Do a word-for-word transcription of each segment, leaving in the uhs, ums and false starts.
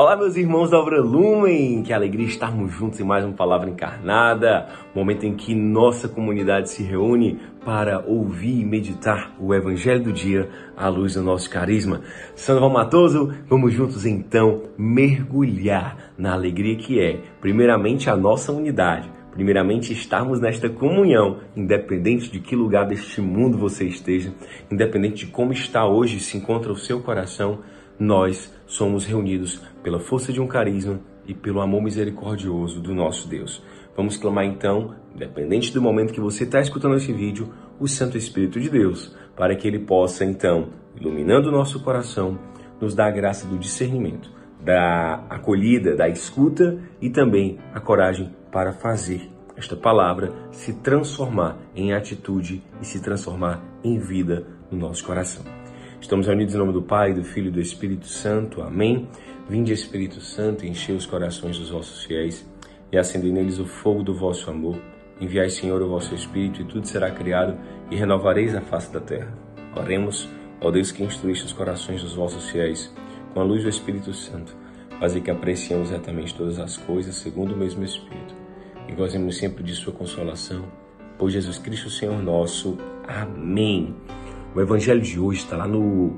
Olá, meus irmãos da Obra Lumen, que alegria estarmos juntos em mais uma Palavra Encarnada, momento em que nossa comunidade se reúne para ouvir e meditar o Evangelho do dia à luz do nosso carisma. Sandoval Matoso, vamos juntos então mergulhar na alegria que é, primeiramente, a nossa unidade. Primeiramente, estarmos nesta comunhão, independente de que lugar deste mundo você esteja, independente de como está hoje, se encontra o seu coração, nós somos reunidos pela força de um carisma e pelo amor misericordioso do nosso Deus. Vamos clamar então, independente do momento que você está escutando esse vídeo, o Santo Espírito de Deus, para que Ele possa então, iluminando o nosso coração, nos dar a graça do discernimento, da acolhida, da escuta e também a coragem para fazer esta palavra se transformar em atitude e se transformar em vida no nosso coração. Estamos reunidos em nome do Pai, do Filho e do Espírito Santo. Amém. Vinde, Espírito Santo, enchei os corações dos vossos fiéis e acendei neles o fogo do vosso amor. Enviai, Senhor, o vosso Espírito e tudo será criado e renovareis a face da terra. Oremos, ó Deus que instruíste os corações dos vossos fiéis com a luz do Espírito Santo. Fazei que apreciemos retamente todas as coisas segundo o mesmo Espírito e gozemos sempre de sua consolação. Por Jesus Cristo, Senhor nosso. Amém. O Evangelho de hoje está lá no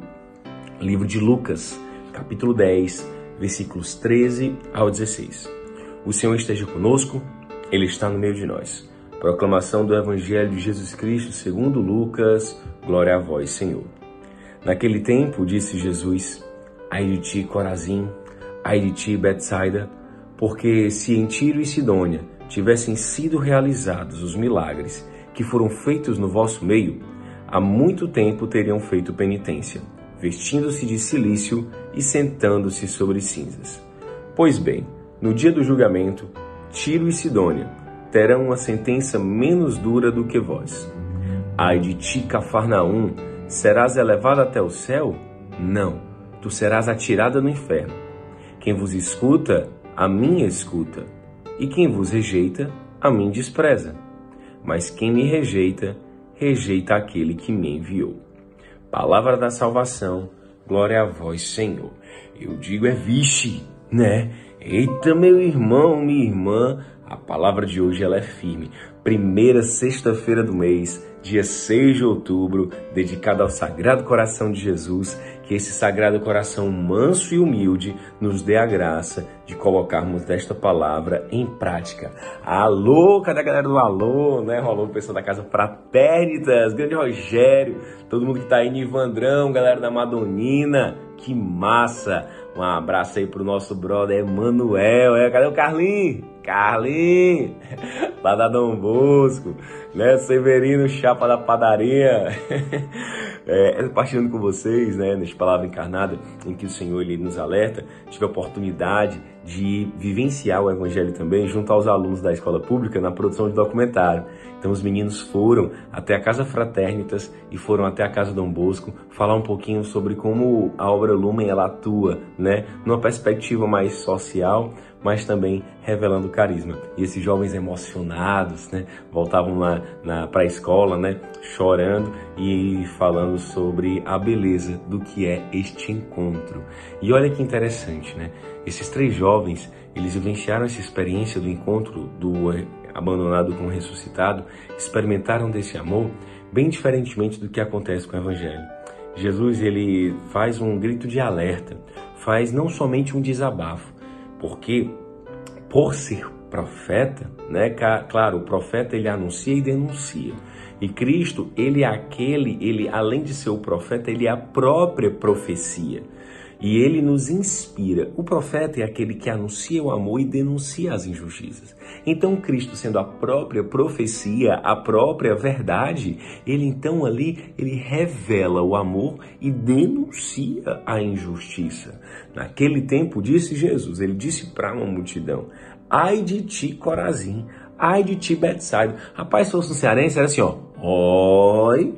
livro de Lucas, capítulo dez, versículos treze ao dezesseis. O Senhor esteja conosco, Ele está no meio de nós. Proclamação do Evangelho de Jesus Cristo segundo Lucas, glória a vós, Senhor. Naquele tempo, disse Jesus, ai de ti, Corazim, ai de ti, Betsaida, porque se em Tiro e Sidônia tivessem sido realizados os milagres que foram feitos no vosso meio, há muito tempo teriam feito penitência, vestindo-se de cilício e sentando-se sobre cinzas. Pois bem, no dia do julgamento, Tiro e Sidônia terão uma sentença menos dura do que vós. Ai de ti, Cafarnaum, serás elevada até o céu? Não, tu serás atirada no inferno. Quem vos escuta, a mim escuta, e quem vos rejeita, a mim despreza. Mas quem me rejeita, rejeita aquele que me enviou. Palavra da salvação, glória a vós, Senhor. Eu digo é vixe, né? Eita, meu irmão, minha irmã, a palavra de hoje ela é firme. Primeira sexta-feira do mês, dia seis de outubro, dedicada ao Sagrado Coração de Jesus, que esse Sagrado Coração manso e humilde nos dê a graça de colocarmos esta palavra em prática. Alô, cadê a galera do alô, né? Rolou o pessoal da Casa Fraternitas, grande Rogério, todo mundo que tá aí, Nivandrão, galera da Madonina, que massa! Um abraço aí pro nosso brother Emanuel, é, cadê o Carlin? Carlin, lá da Dom Bosco, né, Severino, chapa da padaria, é, partilhando com vocês, né, nesta Palavra Encarnada, em que o Senhor ele nos alerta. Tive a oportunidade de vivenciar o Evangelho também junto aos alunos da escola pública na produção de documentário. Então os meninos foram até a Casa Fraternitas e foram até a Casa Dom Bosco falar um pouquinho sobre como a Obra Lumen ela atua, né, numa perspectiva mais social, mas também revelando carisma. E esses jovens emocionados, né, voltavam lá para a escola, né, chorando e falando sobre a beleza do que é este encontro. E olha que interessante, né? Esses três jovens, eles vivenciaram essa experiência do encontro do abandonado com o ressuscitado, experimentaram desse amor, bem diferentemente do que acontece com o Evangelho. Jesus, ele faz um grito de alerta, faz não somente um desabafo, porque por ser profeta, né, claro, o profeta ele anuncia e denuncia. E Cristo, ele é aquele, ele além de ser o profeta, ele é a própria profecia. E ele nos inspira. O profeta é aquele que anuncia o amor e denuncia as injustiças. Então Cristo, sendo a própria profecia, a própria verdade, ele então ali, ele revela o amor e denuncia a injustiça. Naquele tempo disse Jesus, ele disse para uma multidão, ai de ti, Corazim, ai de ti, Betsaida. Rapaz, se fosse um cearense, era assim, ó, oi,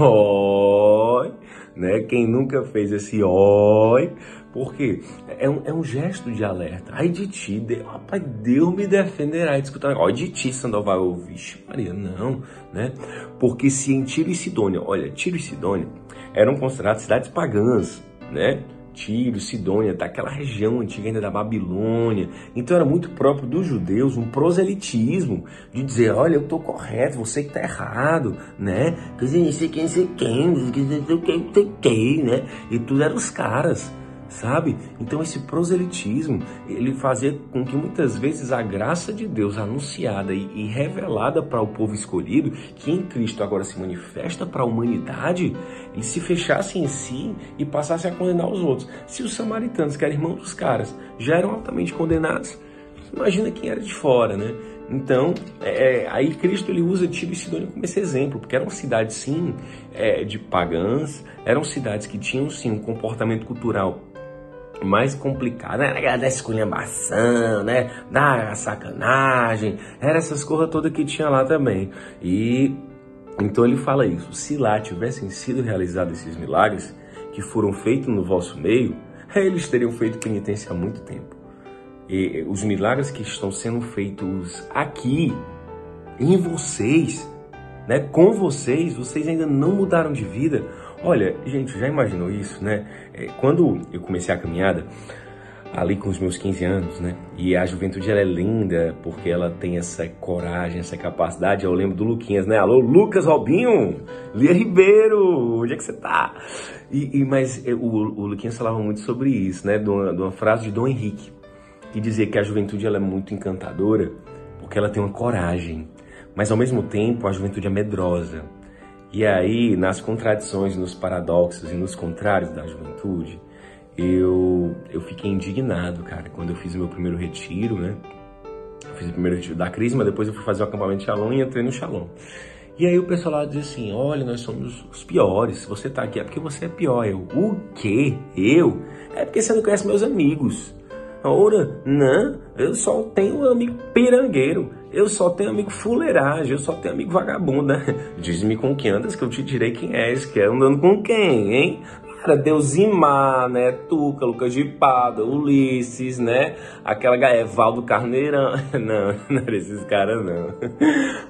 oi. Né? Quem nunca fez esse oi, porque é um, é um gesto de alerta. Ai de ti, de... rapaz, Deus me defenderá. Escutar, ai de ti, Sandoval, vixe, Maria, não, né? Porque se em Tiro e Sidônia, olha, Tiro e Sidônia eram consideradas cidades pagãs, né? Tiro, Sidônia, daquela região antiga ainda da Babilônia. Então era muito próprio dos judeus um proselitismo de dizer, olha, eu estou correto, você que está errado, né? Quer dizer, não sei quem, não sei quem, não sei quem, né? E tudo eram os caras, sabe? Então esse proselitismo, ele fazia com que muitas vezes a graça de Deus anunciada e revelada para o povo escolhido, que em Cristo agora se manifesta para a humanidade, ele se fechasse em si e passasse a condenar os outros. Se os samaritanos, que eram irmãos dos caras, já eram altamente condenados, imagina quem era de fora, né? Então, é, aí Cristo ele usa Tiro e Sidônia como esse exemplo, porque eram cidades, sim, é, de pagãs, eram cidades que tinham, sim, um comportamento cultural mais complicado, né? Era da esculhambação, né? Da sacanagem, era essas coisas todas que tinha lá também. E então ele fala isso, se lá tivessem sido realizados esses milagres que foram feitos no vosso meio, eles teriam feito penitência há muito tempo. E os milagres que estão sendo feitos aqui, em vocês, né? Com vocês, vocês ainda não mudaram de vida. Olha, gente, já imaginou isso, né? Quando eu comecei a caminhada, ali com os meus quinze anos, né? E a juventude, ela é linda, porque ela tem essa coragem, essa capacidade. Eu lembro do Luquinhas, né? Alô, Lucas Robinho, Lia Ribeiro, onde é que você tá? E, e, mas o, o Luquinhas falava muito sobre isso, né? De uma, de uma frase de Dom Henrique, que dizia que a juventude, ela é muito encantadora, porque ela tem uma coragem. Mas, ao mesmo tempo, a juventude é medrosa. E aí, nas contradições, nos paradoxos e nos contrários da juventude, eu, eu fiquei indignado, cara, quando eu fiz o meu primeiro retiro, né? Eu fiz o primeiro retiro da Crisma, depois eu fui fazer o acampamento de Shalom e entrei no Shalom. E aí o pessoal lá dizia assim, olha, nós somos os piores, se você tá aqui é porque você é pior. Eu, o quê? Eu? É porque você não conhece meus amigos. Ora, não, eu só tenho amigo pirangueiro, eu só tenho amigo fuleiragem, eu só tenho amigo vagabunda. Diz-me com quem andas que eu te direi quem és, que é andando com quem, hein? Cara, Deusimar, né? Tuca, Lucas de Pada, Ulisses, né? Aquela é Valdo Carneirão. Não, não era esses caras, não.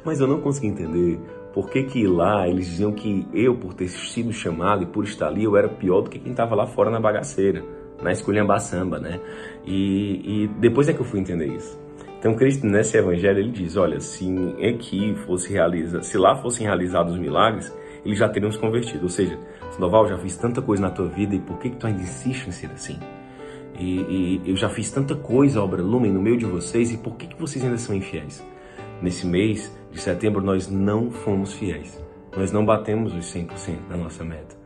Mas eu não consegui entender por que que lá eles diziam que eu, por ter sido chamado e por estar ali, eu era pior do que quem estava lá fora na bagaceira, na esculhambaçamba, né? E, e depois é que eu fui entender isso. Então Cristo, nesse evangelho, ele diz, olha, se aqui fosse realiza, se lá fossem realizados os milagres, eles já teriam se convertido. Ou seja, Sandoval, já fiz tanta coisa na tua vida, e por que que tu ainda insiste em ser assim? E, e eu já fiz tanta coisa, obra lumen, no meio de vocês, e por que que vocês ainda são infiéis? Nesse mês de setembro, nós não fomos fiéis. Nós não batemos os cem por cento na nossa meta.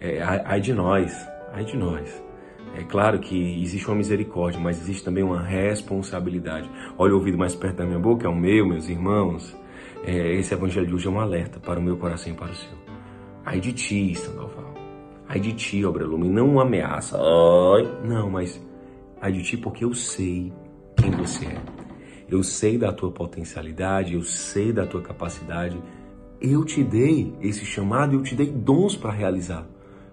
É, ai de nós, ai de nós. É claro que existe uma misericórdia, mas existe também uma responsabilidade. Olha o ouvido mais perto da minha boca, é o meu, meus irmãos. É, esse evangelho de hoje é um alerta para o meu coração e para o seu. Ai de ti, Sandoval. Ai de ti, obra lume. Não uma ameaça. Ai. Não, mas ai de ti porque eu sei quem você é. Eu sei da tua potencialidade, eu sei da tua capacidade. Eu te dei esse chamado, eu te dei dons para realizar.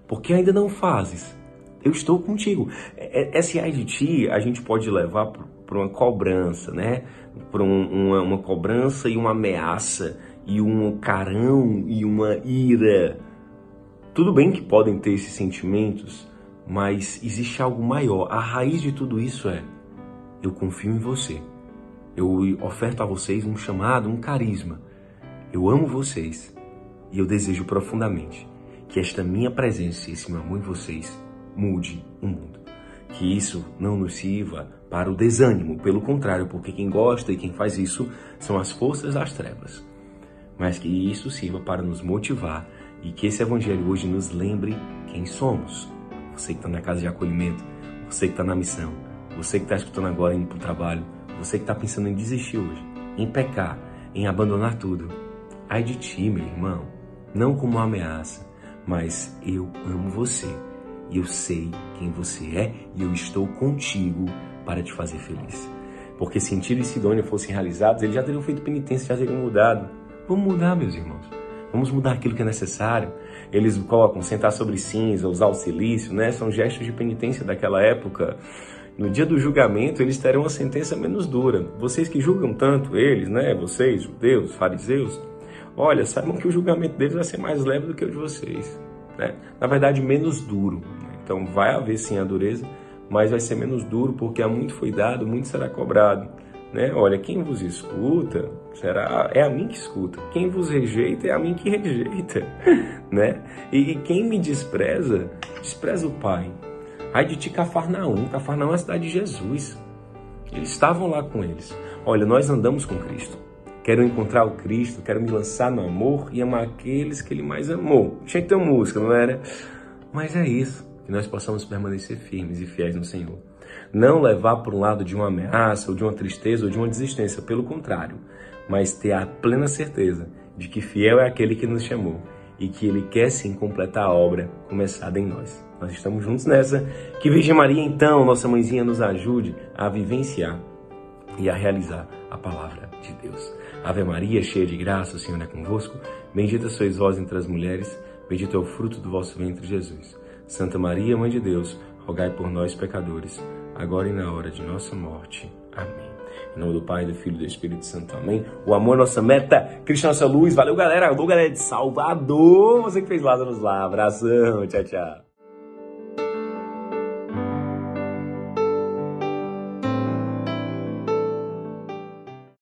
Porque ainda não fazes. Eu estou contigo. Esse ai de ti a gente pode levar para uma cobrança, né? Para um, uma, uma cobrança e uma ameaça, e um carão e uma ira. Tudo bem que podem ter esses sentimentos, mas existe algo maior. A raiz de tudo isso é, eu confio em você. Eu oferto a vocês um chamado, um carisma. Eu amo vocês e eu desejo profundamente que esta minha presença e esse meu amor em vocês mude o mundo, que isso não nos sirva para o desânimo, pelo contrário, porque quem gosta e quem faz isso são as forças das trevas, mas que isso sirva para nos motivar e que esse evangelho hoje nos lembre quem somos, você que está na casa de acolhimento, você que está na missão, você que está escutando agora indo para o trabalho, você que está pensando em desistir hoje, em pecar, em abandonar tudo, ai de ti, meu irmão, não como uma ameaça, mas eu amo você. E eu sei quem você é e eu estou contigo para te fazer feliz. Porque se Tiro e Sidônia fossem realizados, eles já teriam feito penitência, já teriam mudado. Vamos mudar, meus irmãos. Vamos mudar aquilo que é necessário. Eles colocam sentar sobre cinza, usar o silício, né? São gestos de penitência daquela época. No dia do julgamento, eles terão uma sentença menos dura. Vocês que julgam tanto eles, né? Vocês, judeus, fariseus, olha, saibam que o julgamento deles vai ser mais leve do que o de vocês. Né? Na verdade, menos duro. Então vai haver sim a dureza, mas vai ser menos duro, porque há muito foi dado, muito será cobrado, né? Olha, quem vos escuta, será, é a mim que escuta. Quem vos rejeita, é a mim que rejeita, né? E, e quem me despreza, despreza o Pai. Ai de ti, Cafarnaum. Cafarnaum é a cidade de Jesus. Eles estavam lá com eles. Olha, nós andamos com Cristo. Quero encontrar o Cristo, quero me lançar no amor e amar aqueles que Ele mais amou. Tinha que ter uma música, não era? Mas é isso. Que nós possamos permanecer firmes e fiéis no Senhor. Não levar para um lado de uma ameaça, ou de uma tristeza, ou de uma desistência. Pelo contrário, mas ter a plena certeza de que fiel é aquele que nos chamou e que Ele quer sim completar a obra começada em nós. Nós estamos juntos nessa. Que Virgem Maria, então, nossa mãezinha, nos ajude a vivenciar e a realizar a palavra de Deus. Ave Maria, cheia de graça, o Senhor é convosco. Bendita sois vós entre as mulheres, bendito é o fruto do vosso ventre, Jesus. Santa Maria, Mãe de Deus, rogai por nós, pecadores, agora e na hora de nossa morte. Amém. Em nome do Pai, do Filho e do Espírito Santo. Amém. O amor é nossa meta. Cristo é nossa luz. Valeu, galera. Alô, galera de Salvador. Você que fez Lázaro lá. Abração. Tchau, tchau.